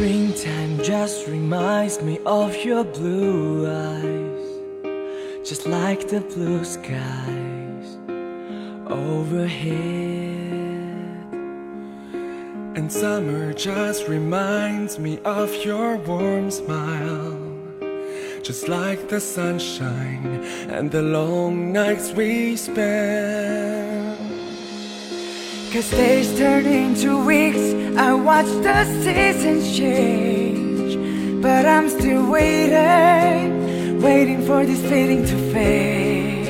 Springtime just reminds me of your blue eyes, just like the blue skies overhead. And summer just reminds me of your warm smile, just like the sunshine and the long nights we spend. 'Cause days turn into weeks, I watch the seasons change, but I'm still waiting, waiting for this feeling to fade.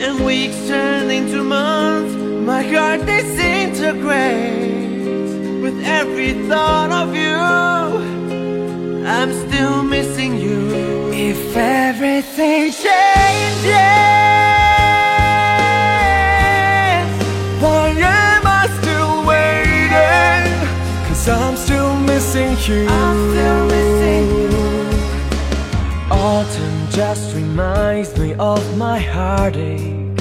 And weeks turn into months, my heart disintegrates. With every thought of you, I'm still missing you. If everything changes, I'm still missing you. I'm still missing you. Autumn just reminds me of my heartache,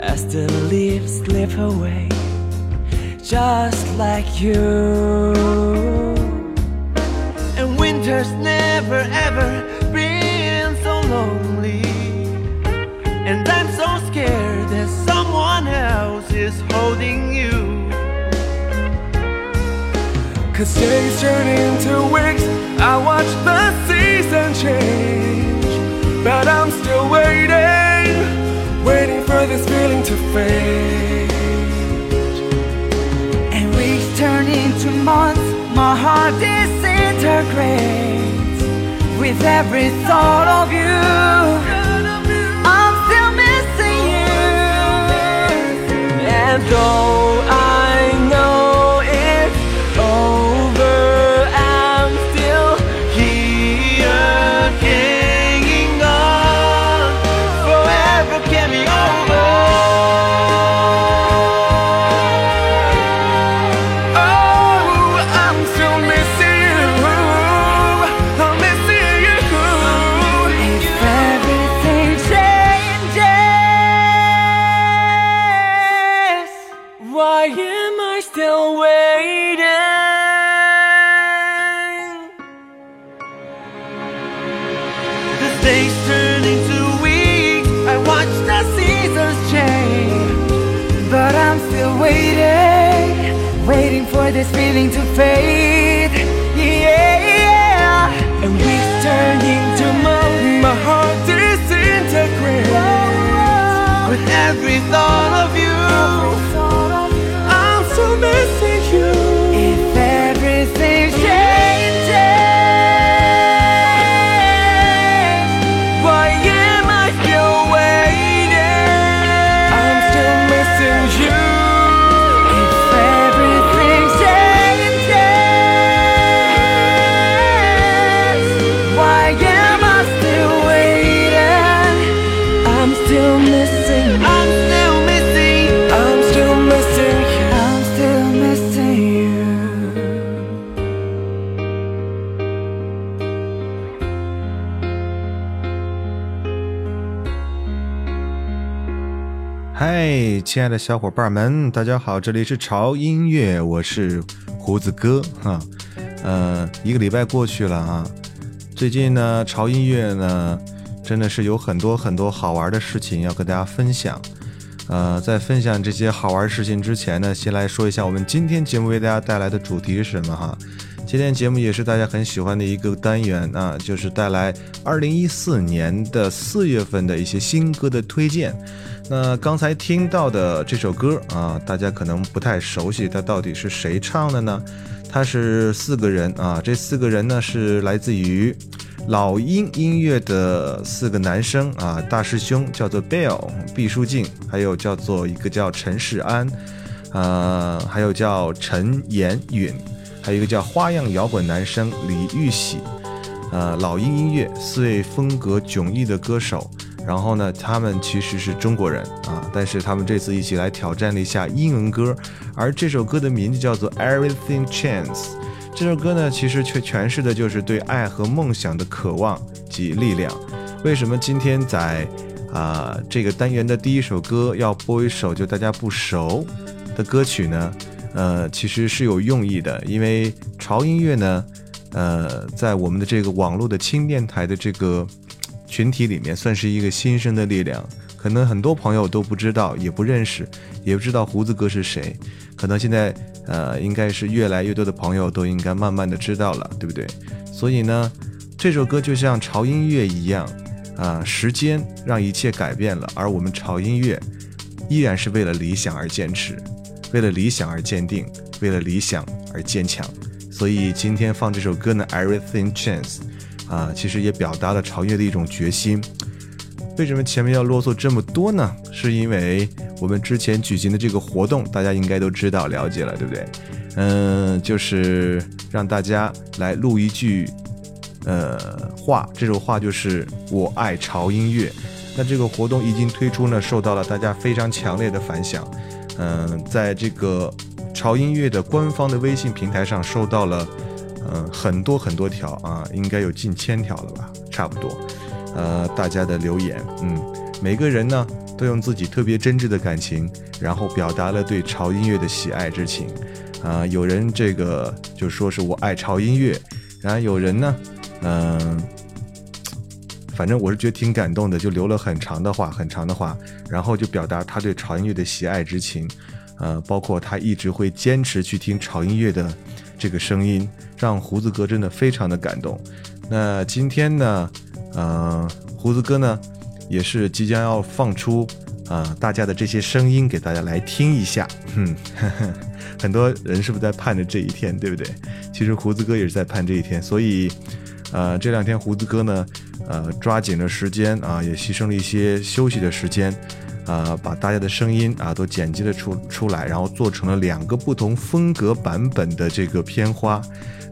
as the leaves slip away, just like you. And winter's never ever been so lonely, and I'm so scared that someone else is holding you. 'Cause days turn into weeks, I watch the season change, but I'm still waiting, waiting for this feeling to fade. And weeks turn into months, my heart disintegrates. With every thought of you, I'm still missing you. And though I know this feeling to fade, yeah. And weeks turn into months, my heart disintegrates. With every thought of you, I'm so missing you. If everything changes, why am I still waiting? I'm still missing you. Hi, 亲爱的小伙伴们，大家好，这里是潮音乐，我是胡子哥哈。一个礼拜过去了啊，最近呢，潮音乐呢，真的是有很多好玩的事情要跟大家分享。在分享这些好玩事情之前呢，先来说一下我们今天节目为大家带来的主题是什么哈。今天节目也是大家很喜欢的一个单元啊，就是带来2014年的4月份的一些新歌的推荐。那刚才听到的这首歌啊，大家可能不太熟悉，它到底是谁唱的呢？它是4个人啊，这4个人呢是来自于老鹰音乐的四个男生啊，大师兄叫做 Bill 毕书尽，还有叫做一个叫陈世安，还有叫陈妍允，还有一个叫花样摇滚男生李玉玺。老鹰音乐四位风格迥异的歌手，然后呢他们其实是中国人啊，但是他们这次一起来挑战了一下英文歌，而这首歌的名字叫做 Everything Chance。 这首歌呢其实却诠释的就是对爱和梦想的渴望及力量。为什么今天在这个单元的第一首歌要播一首就大家不熟的歌曲呢？其实是有用意的，因为潮音乐呢在我们的这个网络的轻电台的这个群体里面算是一个新生的力量，可能很多朋友都不知道，也不认识，也不知道胡子哥是谁，可能现在应该是越来越多的朋友都应该慢慢的知道了，对不对？所以呢这首歌就像潮音乐一样时间让一切改变了，而我们潮音乐依然是为了理想而坚持，为了理想而坚定，为了理想而坚强。所以今天放这首歌呢 Everything Chance其实也表达了潮乐的一种决心。为什么前面要啰嗦这么多呢？是因为我们之前举行的这个活动大家应该都知道了解了，对不对？就是让大家来录一句话，这首话就是我爱潮音乐。那这个活动一经推出呢，受到了大家非常强烈的反响。在这个潮音乐的官方的微信平台上收到了很多条啊，应该有近1000条了吧，差不多。大家的留言，每个人呢都用自己特别真挚的感情，然后表达了对潮音乐的喜爱之情。有人这个就说是我爱潮音乐，然后有人呢，反正我是觉得挺感动的，就留了很长的话，然后就表达他对潮音乐的喜爱之情。包括他一直会坚持去听潮音乐的这个声音，让胡子哥真的非常的感动。那今天呢，胡子哥呢也是即将要放出大家的这些声音给大家来听一下。很多人是不是在盼着这一天，对不对？其实胡子哥也是在盼这一天，所以这两天胡子哥呢抓紧了时间啊，也牺牲了一些休息的时间。把大家的声音都剪辑了出来，然后做成了2个不同风格版本的这个片花。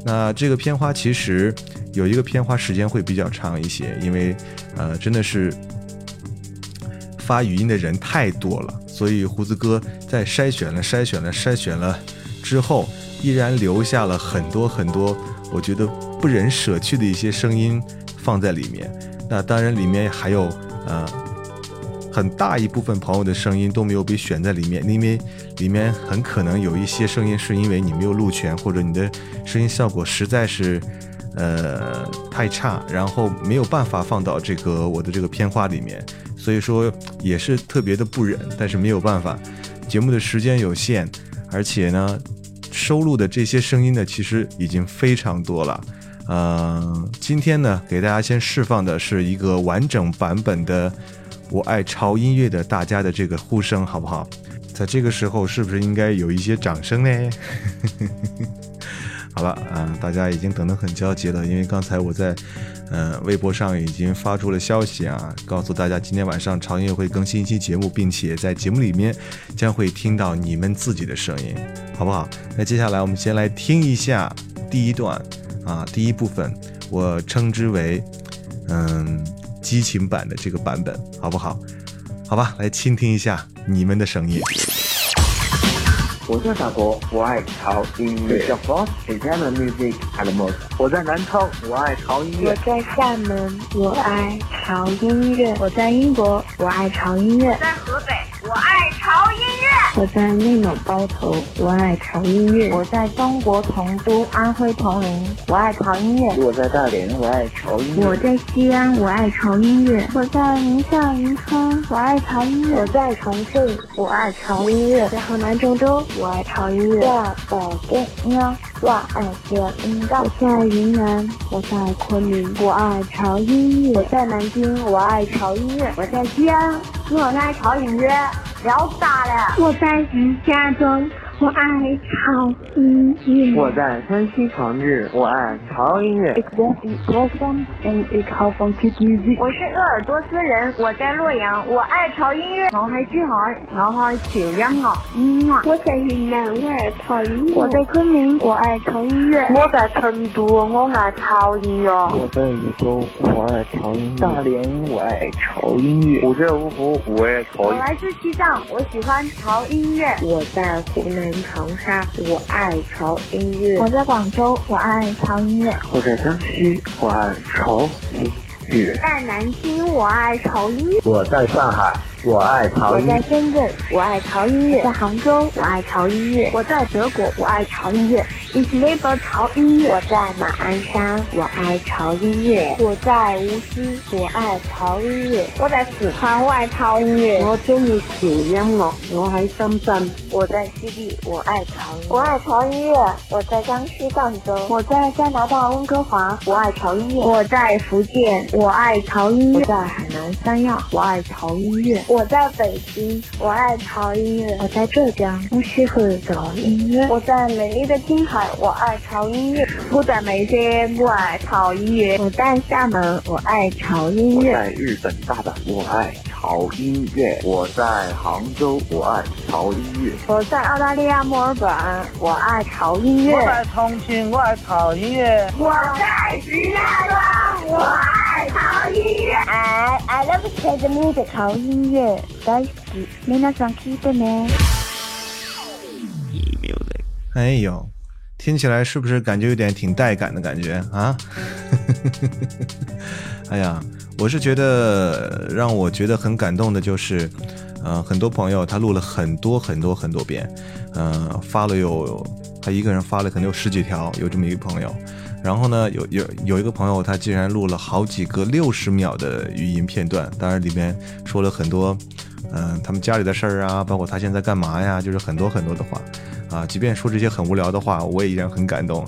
那这个片花其实有一个片花时间会比较长一些，因为真的是发语音的人太多了，所以胡子哥在筛选了之后，依然留下了很多我觉得不忍舍去的一些声音放在里面。那当然里面还有很大一部分朋友的声音都没有被选在里面，因为里面很可能有一些声音是因为你没有录全，或者你的声音效果实在是太差，然后没有办法放到这个我的这个片花里面，所以说也是特别的不忍，但是没有办法，节目的时间有限，而且呢收录的这些声音呢其实已经非常多了。今天呢给大家先释放的是一个完整版本的我爱潮音乐的大家的这个呼声，好不好？在这个时候是不是应该有一些掌声呢？好了大家已经等得很焦急了，因为刚才我在微博上已经发出了消息告诉大家今天晚上潮音乐会更新一期节目，并且在节目里面将会听到你们自己的声音，好不好？那接下来我们先来听一下第一段第一部分，我称之为激情版的这个版本，好不好？好吧，来倾听一下你们的声音。我在法国，我爱潮音乐。我在南昌，我爱潮音乐。我在厦门，我爱潮音乐。我在英国，我爱潮音乐。我在河北，我爱潮音乐。我在内蒙包头，我爱潮音乐。我在中国同都、安徽铜陵，我爱潮音乐。我在大连，我爱潮音乐。我在西安，我爱潮音乐。我在宁夏银川，我爱潮音乐。我在重庆，我爱潮音乐。在河南郑州，我爱潮音乐。在北京，我爱潮音乐。我在云南，我在昆明，我爱潮音乐。我在南京，我爱潮音乐。我在西安，我爱潮音乐。聊大了。我在石家庄，我爱潮音乐。我在山西长治，我爱潮音乐。我是鄂尔多斯人，我在洛阳，我爱潮音乐。我係珠海，我愛潮音樂音樂。我在雲南，我愛潮音樂。我在昆明，我愛潮音樂。我在成都，我愛潮音樂。我在禹州，我愛潮音樂。大連，我愛潮音樂。我在芜湖，我愛潮音樂。我來自西藏，我喜歡潮音樂。我在湖南长沙，我愛潮音樂。我在廣州，我愛潮音樂。我在江西，我愛潮音樂。在南京，我爱潮音乐。我在上海，我爱潮音乐。我在深圳，我爱潮音乐。在杭州，我爱潮音乐。我在德国，我爱潮音乐。以及微博潮音乐。我在马鞍山，我爱潮音乐。我在无锡，我爱潮音乐。我在四川，我爱潮音乐。我中意潮音乐，我喺深圳。我在西地，我爱潮音乐。我爱潮音乐。我在江西赣州。我在加拿大温哥华，我爱潮音乐。我在福建，我爱潮音乐。我在海南三亚，我爱潮音乐。我在北京，我爱潮音乐。我在浙江，我喜欢潮音乐。我在美丽的青海，我爱潮音乐。我在眉山，我爱潮音乐。我在厦门，我爱潮音乐。我在日本大阪，我爱潮音乐。我在杭州，我爱潮音乐。我在澳大利亚墨尔本，我爱潮音乐。我在重庆，我爱潮音乐。我在石家庄，我爱潮音乐。I love the music， 潮音乐大好き。皆さん聞いてね。哎呦，听起来是不是感觉有点挺带感的感觉啊？哎呀，我是觉得让我觉得很感动的就是，很多朋友他录了很多遍，发了有他一个人发了可能有十几条，有这么一个朋友。然后呢，有一个朋友他竟然录了好几个60秒的语音片段，当然里面说了很多，他们家里的事儿啊，包括他现在干嘛呀，就是很多的话啊。即便说这些很无聊的话，我也依然很感动。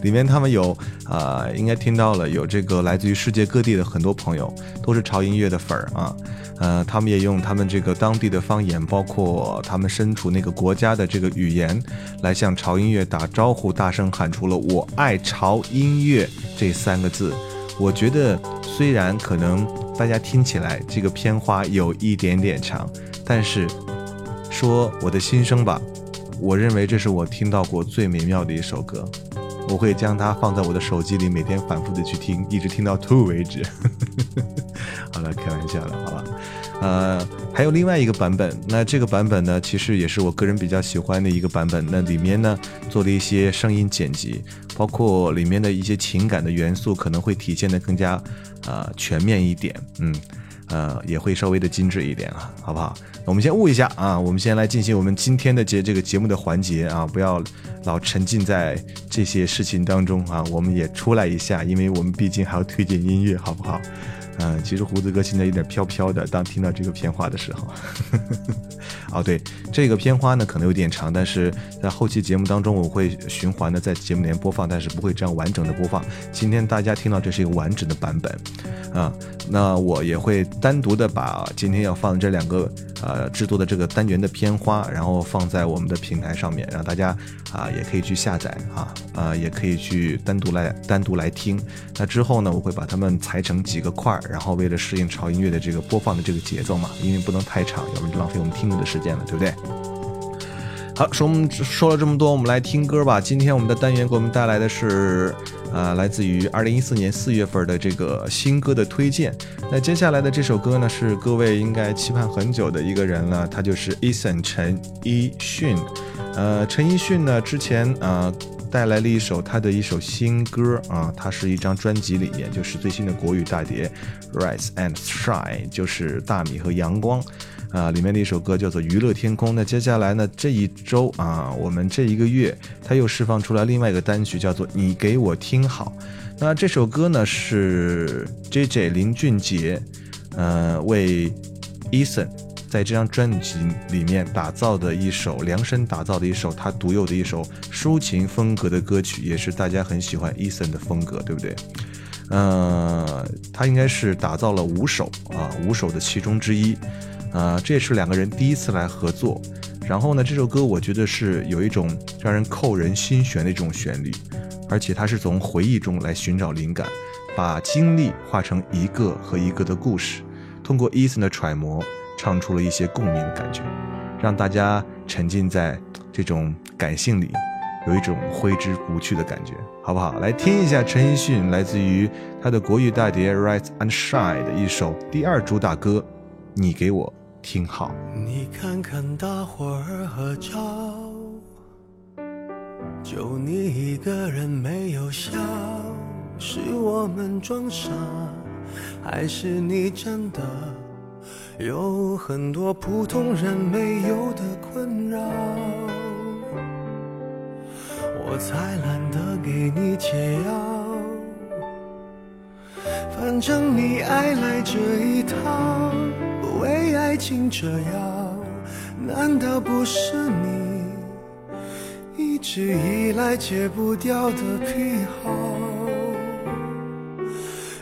里面他们有应该听到了有这个来自于世界各地的很多朋友都是潮音乐的粉儿啊，他们也用他们这个当地的方言，包括他们身处那个国家的这个语言来向潮音乐打招呼，大声喊出了我爱潮音乐这3个字。我觉得虽然可能大家听起来这个片花有一点点长，但是说我的心声吧，我认为这是我听到过最美妙的一首歌，我会将它放在我的手机里，每天反复的去听，一直听到吐为止。好了，开玩笑了，好吧。还有另外一个版本，那这个版本呢，其实也是我个人比较喜欢的一个版本。那里面呢，做了一些声音剪辑，包括里面的一些情感的元素，可能会体现得更加全面一点。也会稍微的精致一点了，好不好？我们先悟一下啊，我们先来进行我们今天的这个节目的环节啊，不要老沉浸在这些事情当中啊，我们也出来一下，因为我们毕竟还要推荐音乐，好不好？其实胡子哥现在有点飘飘的，当听到这个片花的时候。哦，对，这个片花呢可能有点长，但是在后期节目当中我会循环的在节目里面播放，但是不会这样完整的播放。今天大家听到这是一个完整的版本啊，那我也会单独的把今天要放这2个制作的这个单元的片花，然后放在我们的平台上面，让大家也可以去下载也可以去单独来听。那之后呢，我会把它们裁成几个块，然后为了适应潮音乐的这个播放的这个节奏嘛，因为不能太长，要不然就浪费我们听歌的时间了，对不对？好，说了这么多，我们来听歌吧。今天我们的单元给我们带来的是来自于2014年4月份的这个新歌的推荐。那接下来的这首歌呢，是各位应该期盼很久的一个人了，他就是 Eason 陈奕迅。陈奕迅呢，之前带来了一首他的一首新歌啊，他是一张专辑里面，就是最新的国语大碟 Rise and Shine， 就是大米和阳光。里面的一首歌叫做《娱乐天空》。那接下来呢，这一周啊，我们这一个月，他又释放出来另外一个单曲，叫做《你给我听好》。那这首歌呢是 J J 林俊杰，为 Eason 在这张专辑里面打造的一首，量身打造的一首他独有的一首抒情风格的歌曲，也是大家很喜欢 Eason 的风格，对不对？他应该是打造了5首啊，5首的其中之一。这也是2个人第一次来合作，然后呢，这首歌我觉得是有一种让人扣人心弦的一种旋律，而且它是从回忆中来寻找灵感，把经历化成一个和一个的故事，通过 Eason 的揣摩唱出了一些共鸣的感觉，让大家沉浸在这种感性里，有一种挥之不去的感觉，好不好？来听一下陈奕迅来自于他的国语大碟 Rise and Shine 的一首第2主打歌，你给我听好。你看看大伙儿合照，就你一个人没有笑，是我们装傻，还是你真的有很多普通人没有的困扰？我才懒得给你解药，反正你爱来这一套，为爱情折腰，难道不是你一直以来戒不掉的癖好？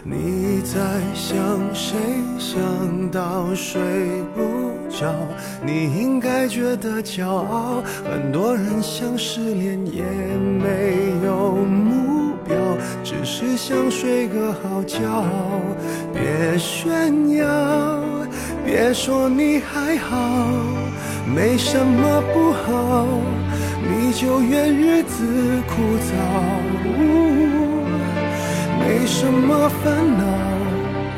你在想谁，想到睡不着，你应该觉得骄傲，很多人想失恋也没有目标，只是想睡个好觉，别炫耀，别说你还好，没什么不好，你就怨日子枯燥，没什么烦恼，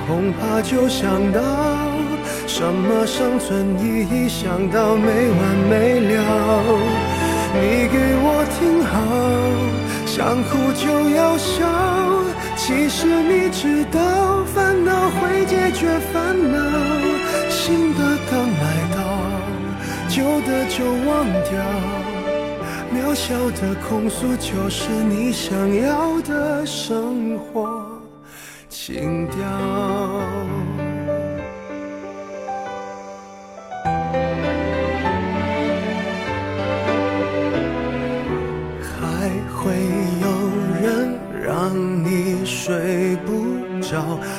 恐怕就想到什么生存意义，想到没完没了。你给我听好，想哭就要笑，其实你知道烦恼会解决烦恼，新的刚来到，旧的就忘掉，渺小的控诉就是你想要的生活情调。会有人让你睡不着，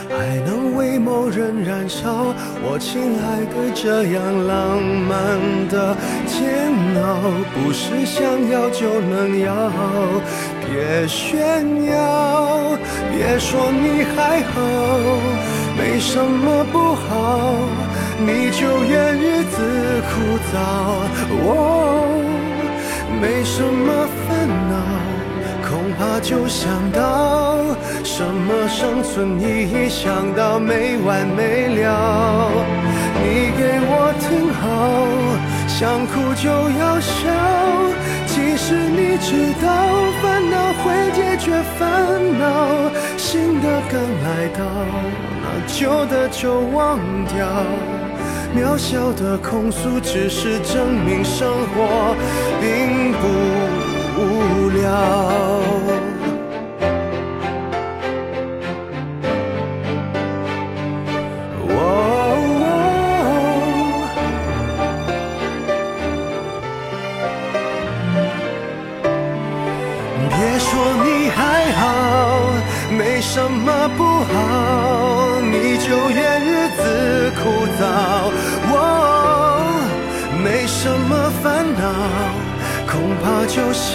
还能为某人燃烧，我亲爱的，这样浪漫的煎熬，不是想要就能要，别炫耀，别说你还好，没什么不好，你就怨日子枯燥，没什么烦恼，恐怕就想到什么生存意义，想到没完没了。你给我听好，想哭就要笑，其实你知道烦恼会解决烦恼，新的刚来到，那旧的就忘掉，渺小的控诉只是证明生活并不无聊。别说你还好，没什么不好，你就怨日子枯燥，没什么烦恼，恐怕就想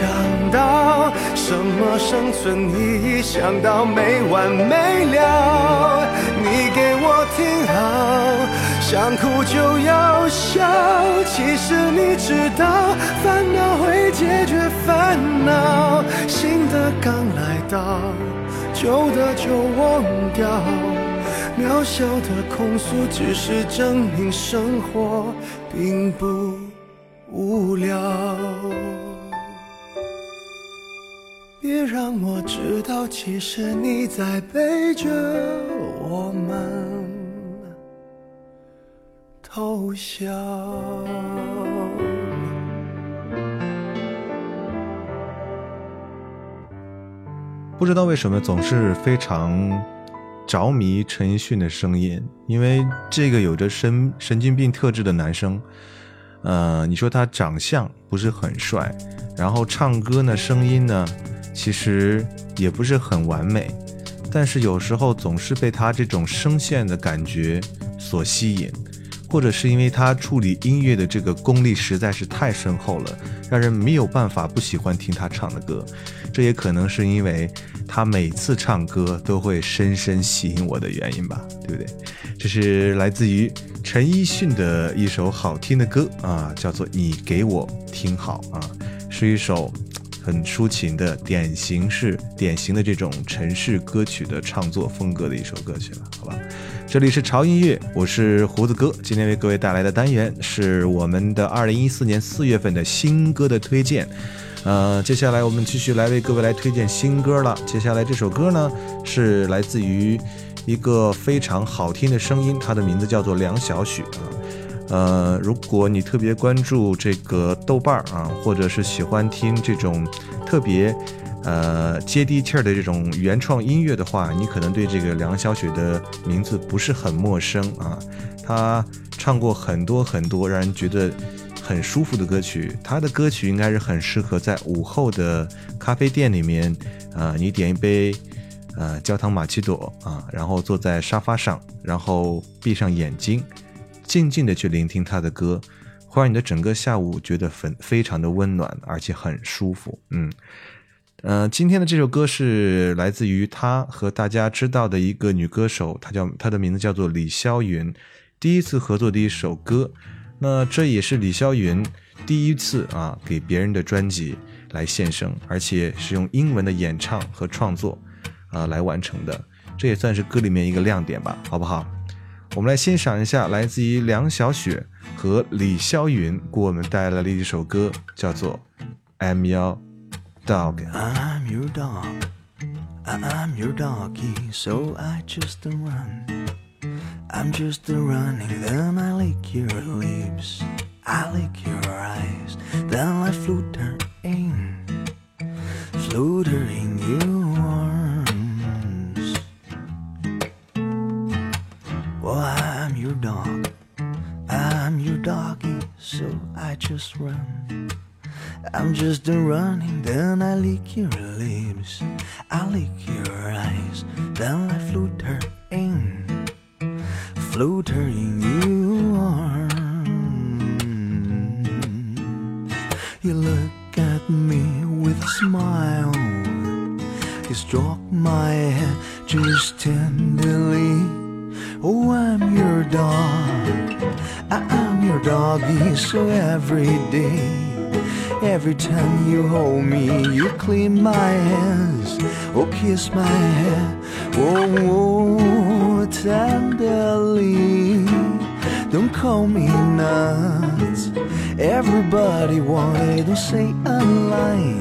到什么生存意义，想到没完没了。你给我听好，想哭就要笑，其实你知道烦恼会解决烦恼，新的刚来到，旧的就忘掉，渺小的控诉只是证明生活并不无聊。别让我知道，其实你在背着我们偷笑。不知道为什么总是非常着迷陈奕迅的声音，因为这个有着神经病特质的男生，你说他长相不是很帅，然后唱歌呢，声音呢其实也不是很完美，但是有时候总是被他这种声线的感觉所吸引，或者是因为他处理音乐的这个功力实在是太深厚了，让人没有办法不喜欢听他唱的歌。这也可能是因为他每次唱歌都会深深吸引我的原因吧，对不对？这是来自于陈奕迅的一首好听的歌啊，叫做《你给我听好》啊，是一首很抒情的典型的这种城市歌曲的唱作风格的一首歌曲了，好吧？这里是潮音乐，我是胡子哥，今天为各位带来的单元是我们的2014年4月份的新歌的推荐。接下来我们继续来为各位来推荐新歌了。接下来这首歌呢是来自于一个非常好听的声音，它的名字叫做梁小许啊。如果你特别关注这个豆瓣啊，或者是喜欢听这种特别接地气儿的这种原创音乐的话，你可能对这个梁小雪的名字不是很陌生啊。她唱过很多很多让人觉得很舒服的歌曲，她的歌曲应该是很适合在午后的咖啡店里面你点一杯焦糖玛奇朵啊，然后坐在沙发上，然后闭上眼睛，静静地去聆听他的歌，会让你的整个下午觉得非常的温暖，而且很舒服。今天的这首歌是来自于他和大家知道的一个女歌手，她的名字叫做李霄云，第一次合作的一首歌。那这也是李霄云第一次给别人的专辑来献声，而且是用英文的演唱和创作来完成的，这也算是歌里面一个亮点吧，好不好？我们来欣赏一下来自于梁小雪和李霄云给我们带来了一首歌，叫做 I'm Your Dog。 I'm your dog, I'm your doggy, so I just run, I'm just running, then I lick your lips, I lick your eyes, then I flutter in your arms. Well, I'm your dog, I'm your doggy, so I just run, I'm just running, then I lick your lips, I lick your eyes, then I flutter in your arms. You look at me with a smile, you stroke my head just tenderly.Oh, I'm your dog, I'm your doggy, so every day, every time you hold me, you clean my hands, oh, kiss my head, oh, tenderly. Don't call me nuts, everybody wants it, don't say a lie,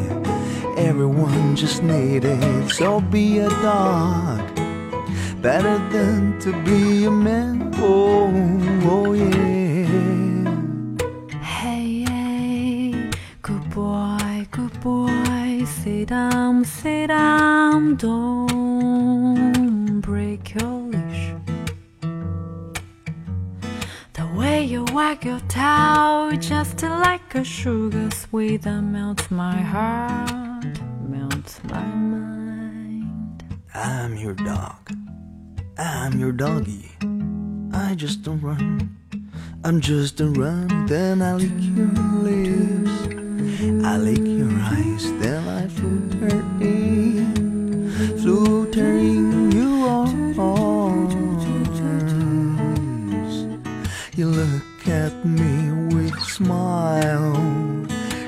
everyone just needs it, so be a dog.Better than to be a man, oh, oh yeah. Hey, hey, good boy, sit down, don't break your leash. The way you wag your tail, just like a sugar sweet, that melts my heart, melts my mind. I'm your dog.I'm your doggy, I just don't run, I'm just don't run, then I lick your lips, I lick your eyes, then I flutter in your arms. You look at me with a smile,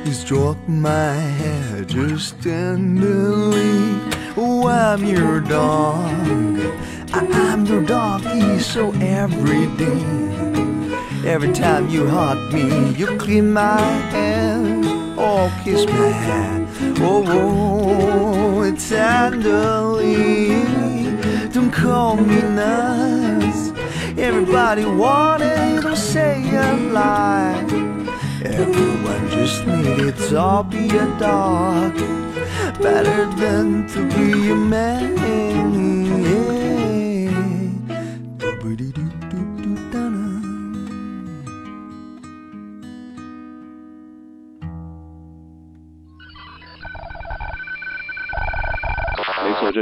you stroke my hair just tenderly. Oh, I'm your dog.I'm your doggy, so every day, every time you hug me, you clean my hand, oh, kiss my hand, oh, oh, tenderly. Don't call me nuts, everybody want it, don't say a lie, everyone just needs it, so be a dog, better than to be a man, yeah.这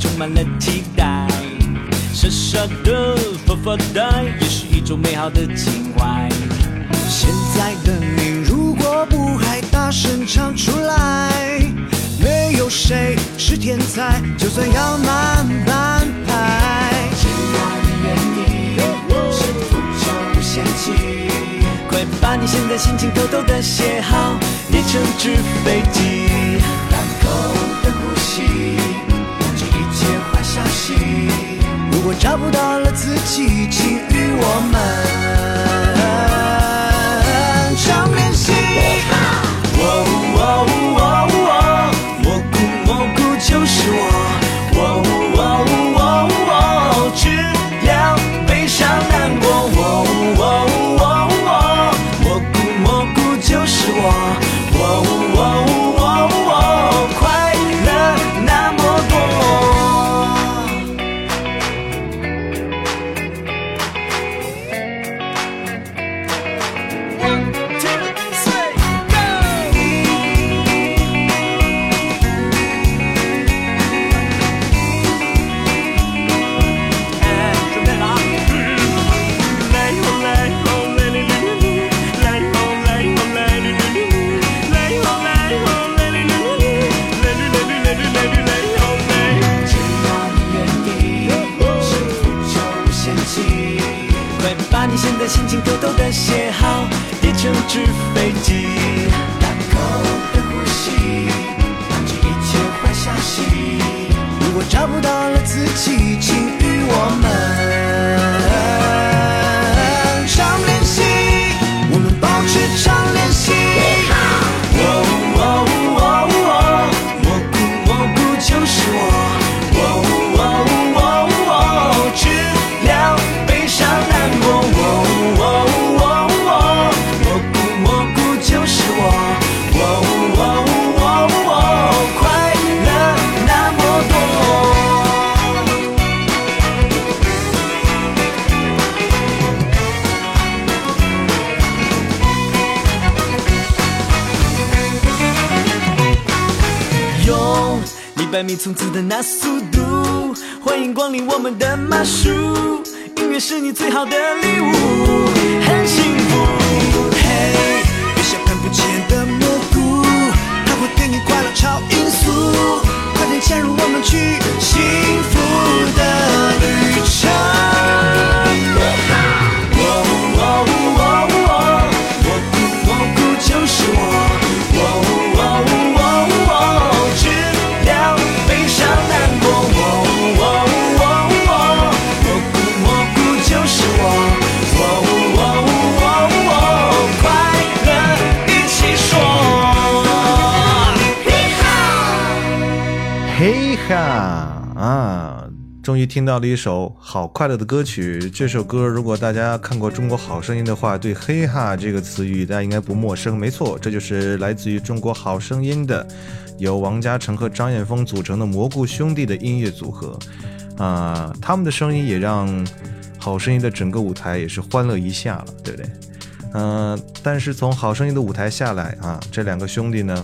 充满了期待，傻傻的发发呆，也是一种美好的情怀。现在的你如果不还大声唱出来，没有谁是天才，就算要慢慢拍。亲爱的你，是否就不嫌弃？快把你现在心情偷偷的写好，叠成纸飞机，大口的呼吸。如果找不到了自己，请与我们常联系。蘑菇蘑菇就是我，治疗悲伤难过。蘑菇蘑菇就是我，快乐那么多。心情偷偷的写好，叠成纸飞机，大口的呼吸，忘记一切坏消息。如果找不到了自己，请与我们常联系，我们保持常联系。蘑菇蘑菇就是我，治疗悲伤难过。你从此的那速度，欢迎光临我们的马术，音乐是你最好的礼物，很幸福。嘿，别小看不起眼的蘑菇，它会给你快乐超音速，快点加入我们去幸福的旅程。蘑菇蘑菇就是我，终于听到了一首好快乐的歌曲。这首歌如果大家看过中国好声音的话，对嘿哈这个词语大家应该不陌生。没错，这就是来自于中国好声音的由王嘉诚和张艳峰组成的蘑菇兄弟的音乐组合他们的声音也让好声音的整个舞台也是欢乐一下了，对不对？但是从好声音的舞台下来这两个兄弟呢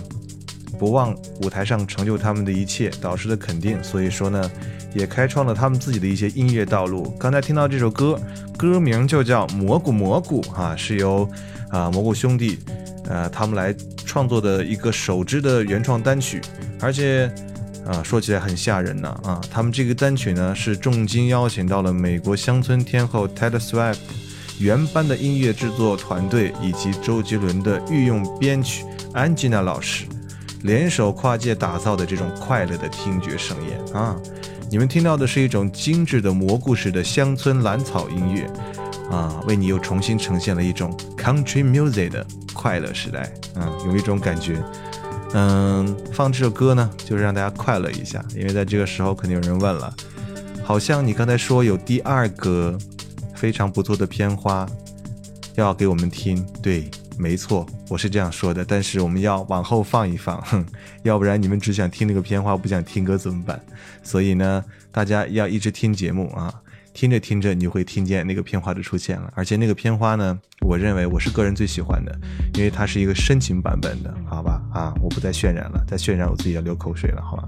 不忘舞台上成就他们的一切导师的肯定，所以说呢也开创了他们自己的一些音乐道路。刚才听到这首歌，歌名就叫蘑菇蘑菇是由蘑菇兄弟他们来创作的一个首支的原创单曲，而且说起来很吓人呢啊！他们这个单曲呢是重金邀请到了美国乡村天后 Taylor Swift 原班的音乐制作团队以及周杰伦的御用编曲 Angina 老师联手跨界打造的这种快乐的听觉盛宴啊！你们听到的是一种精致的蘑菇式的乡村蓝草音乐啊，为你又重新呈现了一种 country music 的快乐时代啊，有一种感觉。放这首歌呢就是让大家快乐一下，因为在这个时候肯定有人问了，好像你刚才说有第二个非常不错的片花要给我们听。对，没错，我是这样说的，但是我们要往后放一放，要不然你们只想听那个片花不想听歌怎么办？所以呢大家要一直听节目啊，听着听着你会听见那个片花的出现了，而且那个片花呢我认为我是个人最喜欢的，因为它是一个深情版本的，好吧啊，我不再渲染了，再渲染我自己要流口水了，好吧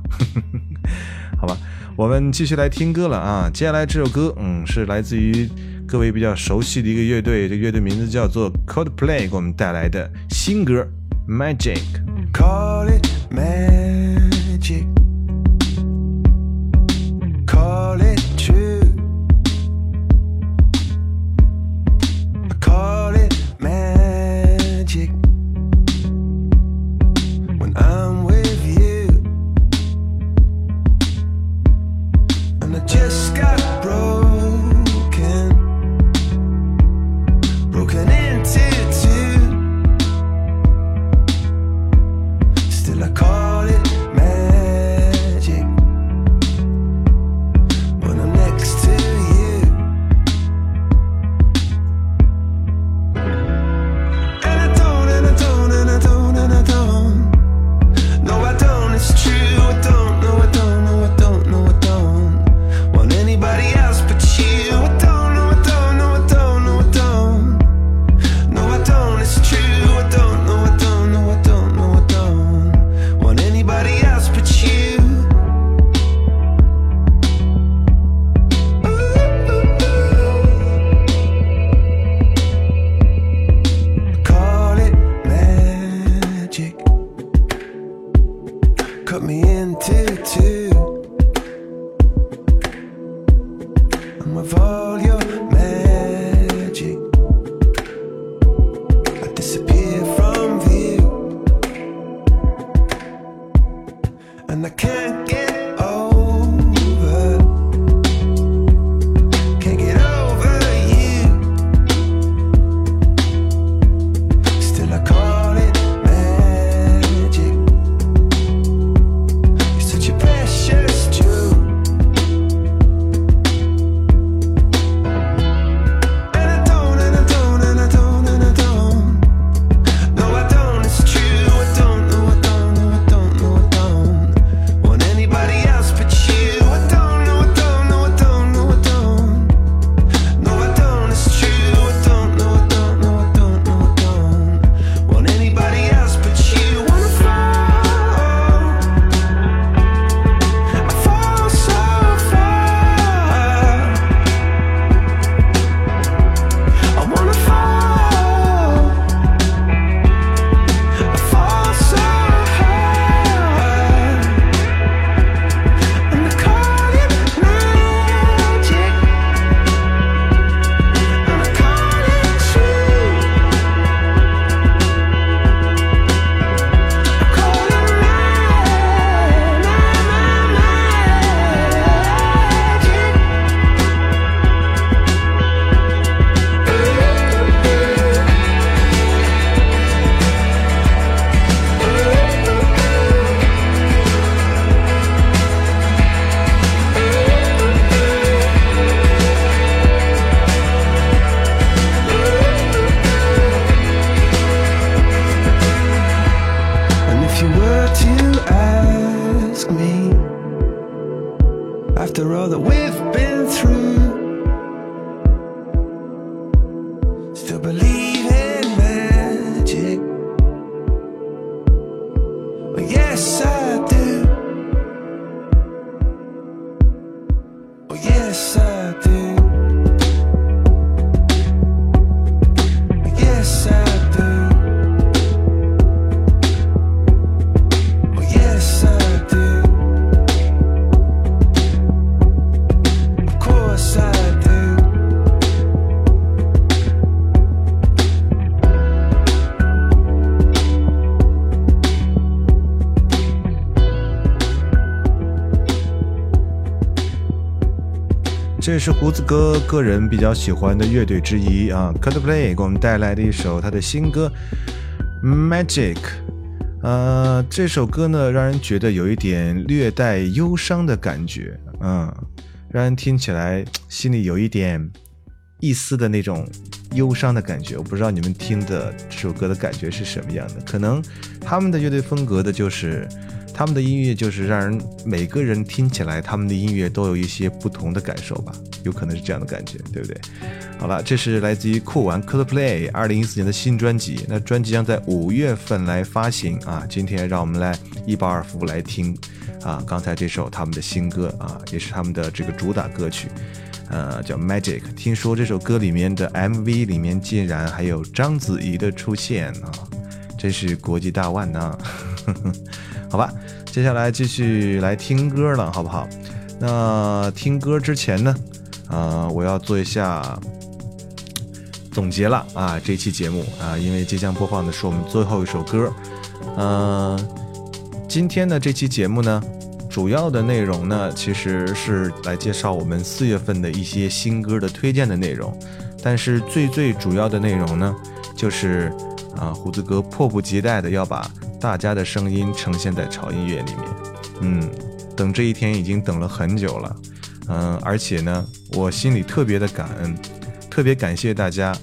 好吧，我们继续来听歌了啊。接下来这首歌是来自于各位比较熟悉的一个乐队，这个乐队名字叫做 Coldplay 给我们带来的新歌 Magic。 Call it magic, Call it true, Call it magic when I'm with you, and I just got broken into two, still I call it magic when I'm next to you, and I don't, no I don't, it's true, I don't, no I don't, no I don't, no I don't, want anybody else but you, I don't. 这是胡子哥个人比较喜欢的乐队之一啊 Coldplay 给我们带来的一首他的新歌 Magic。这首歌呢让人觉得有一点略带忧伤的感觉，让人听起来心里有一点一丝的那种忧伤的感觉。我不知道你们听的这首歌的感觉是什么样的，可能他们的乐队风格的就是他们的音乐就是让人每个人听起来他们的音乐都有一些不同的感受吧，有可能是这样的感觉，对不对？好了，这是来自于酷玩 Coldplay 2014年的新专辑，那专辑将在5月份来发行啊。今天让我们来一饱耳福来听啊，刚才这首他们的新歌啊，也是他们的这个主打歌曲，叫 Magic。 听说这首歌里面的 MV 里面竟然还有章子怡的出现啊，真是国际大腕啊好吧，接下来继续来听歌了，好不好？那听歌之前呢，我要做一下总结了啊，这一期节目啊，因为即将播放的是我们最后一首歌。今天的这期节目呢，主要的内容呢，其实是来介绍我们4月份的一些新歌的推荐的内容，但是最主要的内容呢，就是胡子哥迫不及待的要把大家的声音呈现在潮音乐里面，等这一天已经等了很久了，而且呢，我心里特别的感恩，特别感谢大家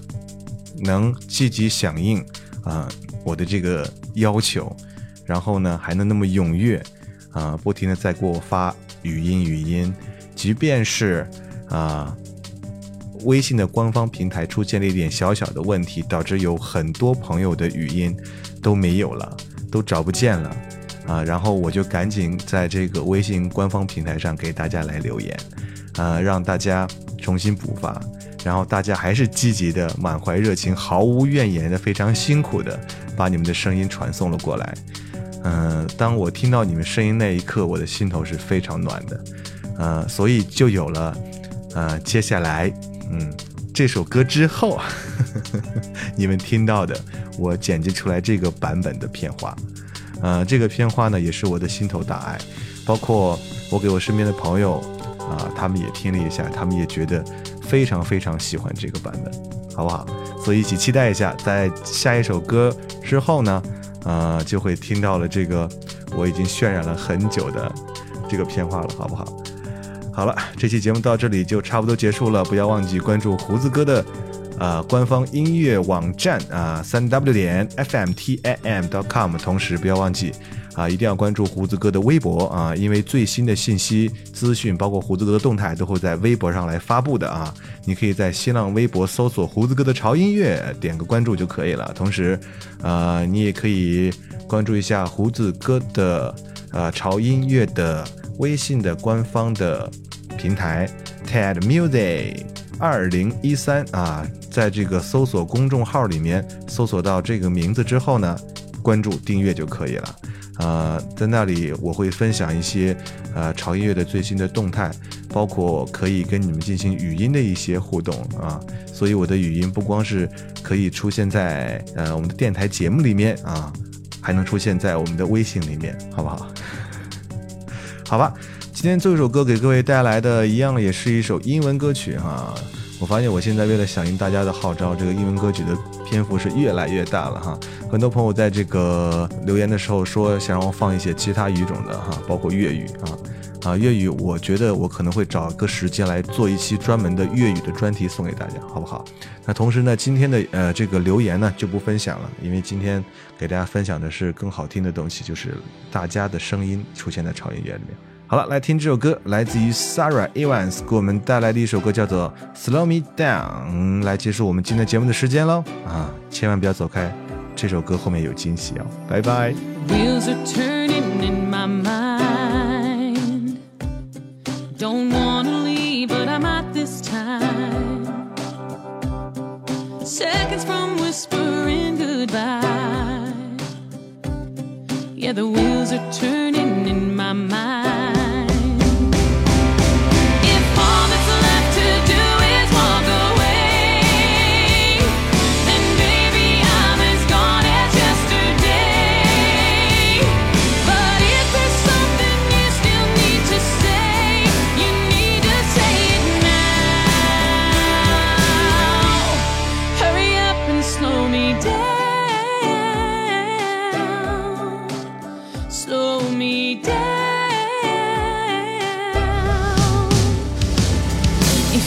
能积极响应我的这个要求，然后呢还能那么踊跃不停的在给我发语音，即便是微信的官方平台出现了一点小的问题，导致有很多朋友的语音都没有了，都找不见了然后我就赶紧在这个微信官方平台上给大家来留言让大家重新补发，然后大家还是积极的、满怀热情、毫无怨言的、非常辛苦的把你们的声音传送了过来。当我听到你们声音那一刻，我的心头是非常暖的所以就有了接下来这首歌之后你们听到的我剪辑出来这个版本的片花这个片花呢也是我的心头大爱，包括我给我身边的朋友他们也听了一下，他们也觉得非常非常喜欢这个版本，好不好？所以一起期待一下，在下一首歌之后呢就会听到了这个我已经渲染了很久的这个片花了，好不好？好了，这期节目到这里就差不多结束了，不要忘记关注胡子哥的官方音乐网站3w.fmtam.com， 同时不要忘记一定要关注胡子哥的微博因为最新的信息资讯包括胡子哥的动态都会在微博上来发布的你可以在新浪微博搜索胡子哥的潮音乐，点个关注就可以了。同时你也可以关注一下胡子哥的潮音乐的微信的官方的平台 TEDMUSIC2013 在这个搜索公众号里面搜索到这个名字之后呢，关注订阅就可以了在那里我会分享一些潮音乐的最新的动态，包括可以跟你们进行语音的一些互动所以我的语音不光是可以出现在我们的电台节目里面还能出现在我们的微信里面，好不好？好吧，今天最后一首歌给各位带来的一样也是一首英文歌曲我发现我现在为了响应大家的号召，这个英文歌曲的篇幅是越来越大了很多朋友在这个留言的时候说想让我放一些其他语种的包括粤语粤语我觉得我可能会找个时间来做一期专门的粤语的专题送给大家，好不好？那同时呢，今天的这个留言呢就不分享了，因为今天给大家分享的是更好听的东西，就是大家的声音出现在潮音乐里面。好了，来听这首歌，来自于 Sara Evans 给我们带来的一首歌叫做 Slow Me Down， 来结束我们今天节目的时间咯千万不要走开，这首歌后面有惊喜哦，拜拜。Wheels are turning in my mind, don't wanna leave but I'm out this time, seconds from whispering goodbye, yeah the wheels are turning in my mind.Now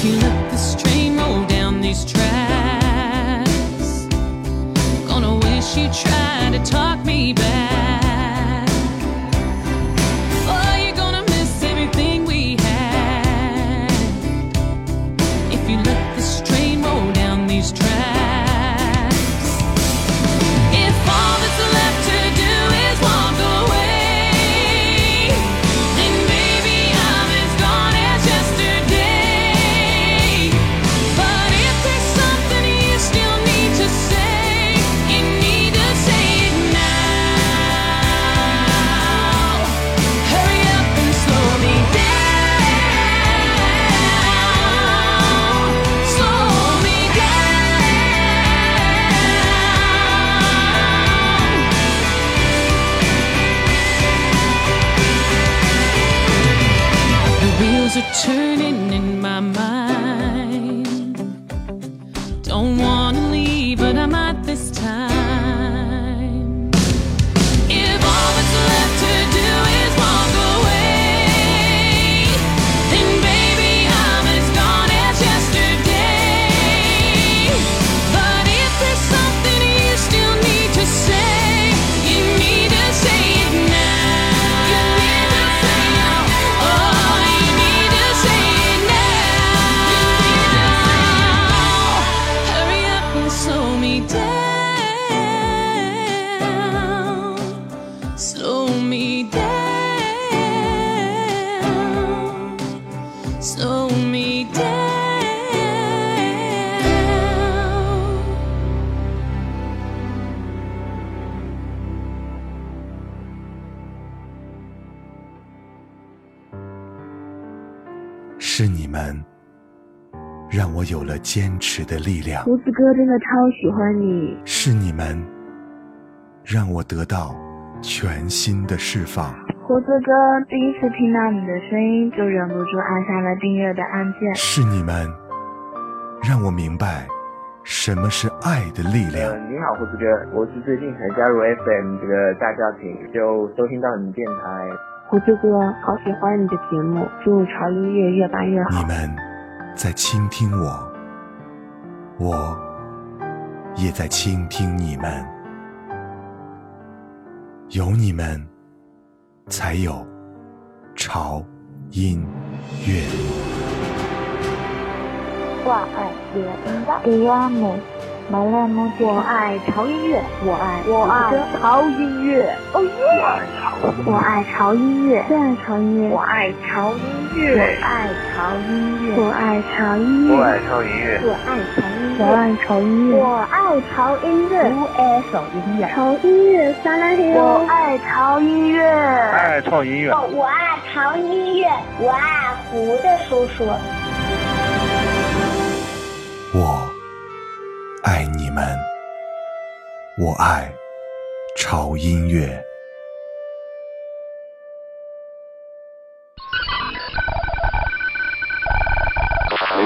You let this train roll down these tracks. Gonna wish you tried to talk me back. Oh, you're gonna miss everything we had if you let this train roll down these tracks. If all that's left to do is walk away.Are turning in my mind. Don't wanna leave, but I might this time. If all that's left to do is walk away, then baby I'm as gone as yesterday. But if there's something you still need to say, you need to say it now. You need to say it now. Oh.是你们让我有了坚持的力量。胡子哥真的超喜欢你。是你们让我得到全新的释放。胡子哥第一次听到你的声音就忍不住按下了订阅的按键。是你们让我明白什么是爱的力量。你好胡子哥，我是最近才加入 FM 这个大家庭，就收听到你的电台。胡子哥好喜欢你的节目，祝潮音乐越办越好。你们在倾听我，我也在倾听你们，有你们才有潮音乐。我爱潮音乐，我爱潮音乐，哦耶！我爱潮音乐，真爱潮音乐，我爱潮音乐，我爱潮音乐，我爱潮音乐，我爱潮音乐，我爱潮音乐，我爱潮音乐，潮音乐撒拉嘿哟！我爱潮音乐，爱潮音乐，我爱潮音乐，我爱胡的叔叔，我。爱你们，我爱潮音乐。没